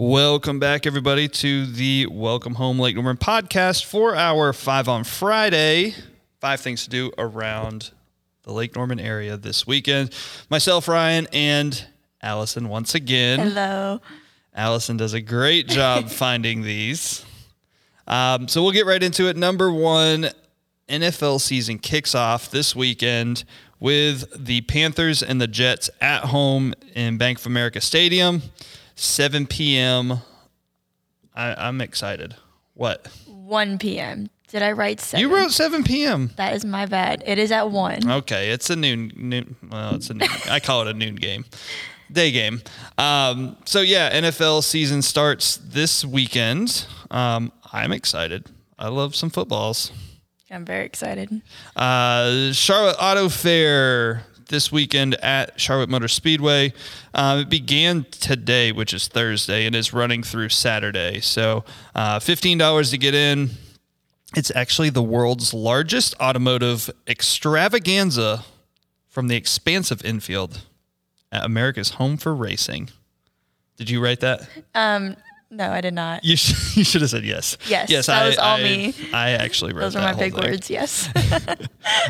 Welcome back, everybody, to the Welcome Home Lake Norman podcast for our 5 on Friday. 5 things to do around the Lake Norman area this weekend. Myself, Ryan, and Allison once again. Hello. Allison does a great job finding these. So we'll get right into it. Number one, NFL season kicks off this weekend with the Panthers and the Jets at home in Bank of America Stadium. 7 p.m. I'm excited. What? 1 p.m. Did I write 7? You wrote 7 p.m. That is my bad. It is at 1. Okay, it's a noon. Well, it's a noon. I call it a noon game. Day game. So, yeah, NFL season starts this weekend. I'm excited. I love some footballs. I'm very excited. Charlotte Auto Fair this weekend at Charlotte Motor Speedway. It began today, which is Thursday, and is running through Saturday. So $15 to get in. It's actually the world's largest automotive extravaganza from the expansive infield at America's home for racing. Did you write that? No, I did not. You should have said yes. Yes, that was all me. I actually wrote that. Those are my big words, yes.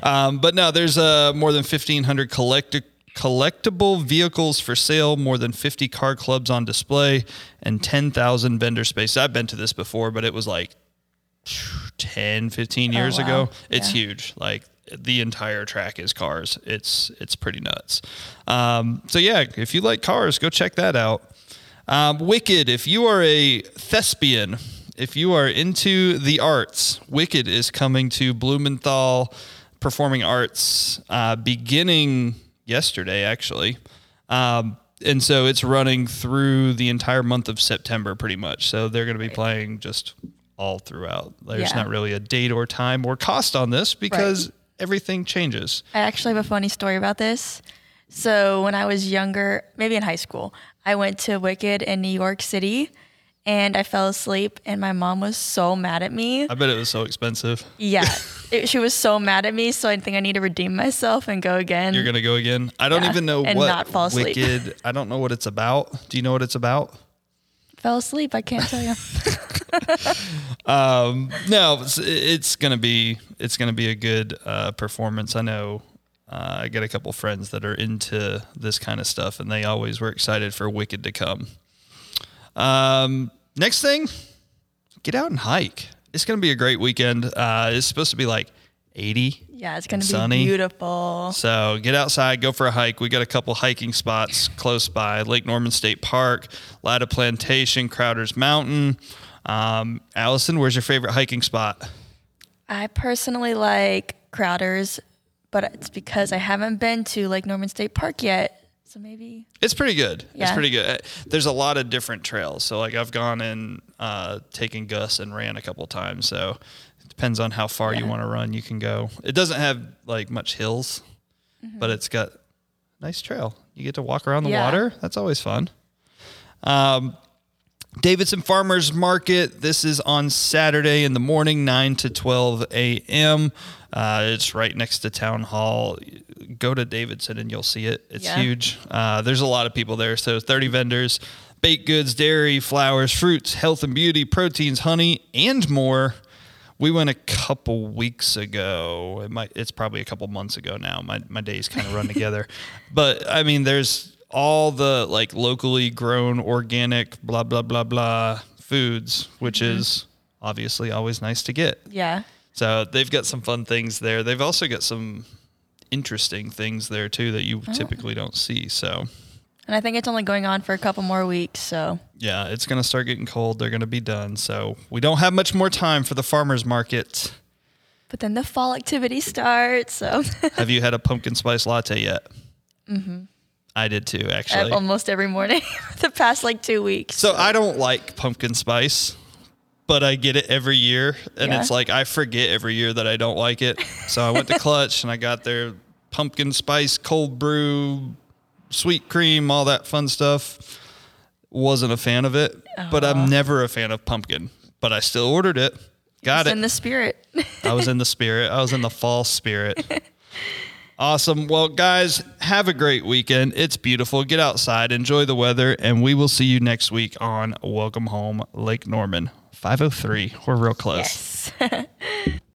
But no, there's more than 1,500 collectible vehicles for sale, more than 50 car clubs on display, and 10,000 vendor spaces. I've been to this before, but it was like 10, 15 years ago. It's huge. Like, the entire track is cars. It's pretty nuts. So, yeah, if you like cars, go check that out. Wicked, if you are a thespian, if you are into the arts, Wicked is coming to Blumenthal Performing Arts beginning yesterday, actually. And so it's running through the entire month of September, pretty much. So they're going to be playing just all throughout. There's not really a date or time or cost on this because everything changes. I actually have a funny story about this. So when I was younger, maybe in high school, I went to Wicked in New York City, and I fell asleep, and my mom was so mad at me. I bet it was so expensive. Yeah. She was so mad at me, so I think I need to redeem myself and go again. You're going to go again? I don't even know and what not fall asleep. Wicked, I don't know what it's about. Do you know what it's about? Fell asleep. I can't tell you. No, it's going to be a good performance. I know. I got a couple friends that are into this kind of stuff, and they always were excited for Wicked to come. Next thing, get out and hike. It's going to be a great weekend. It's supposed to be like 80. Yeah, it's going to be beautiful. So get outside, go for a hike. We got a couple hiking spots close by: Lake Norman State Park, Lada Plantation, Crowder's Mountain. Allison, where's your favorite hiking spot? I personally like Crowder's, but it's because I haven't been to Lake Norman State Park yet, so maybe... It's pretty good. Yeah. It's pretty good. There's a lot of different trails. So, like, I've gone and taken Gus and ran a couple times, so it depends on how far you want to run. You can go... It doesn't have, like, much hills, but it's got a nice trail. You get to walk around the water. That's always fun. Davidson Farmers Market. This is on Saturday in the morning, 9 to 12 a.m. It's right next to Town Hall. Go to Davidson and you'll see it. It's huge. There's a lot of people there. So 30 vendors, baked goods, dairy, flowers, fruits, health and beauty, proteins, honey, and more. We went a couple weeks ago. It's probably a couple months ago now. My days kind of run together. But, I mean, there's all the like locally grown organic blah, blah, blah, blah foods, which is obviously always nice to get. Yeah. So they've got some fun things there. They've also got some interesting things there too that you typically don't see. So, and I think it's only going on for a couple more weeks. So yeah, it's going to start getting cold. They're going to be done. So we don't have much more time for the farmers market. But then the fall activity starts. So have you had a pumpkin spice latte yet? Mm-hmm. I did too, actually. Almost every morning the past like 2 weeks. So I don't like pumpkin spice, but I get it every year. And it's like I forget every year that I don't like it. So I went to Clutch and I got their pumpkin spice, cold brew, sweet cream, all that fun stuff. Wasn't a fan of it, but I'm never a fan of pumpkin. But I still ordered it. Got it. I was in the spirit. I was in the fall spirit. Awesome. Well, guys, have a great weekend. It's beautiful. Get outside, enjoy the weather, and we will see you next week on Welcome Home Lake Norman. 503. We're real close. Yes.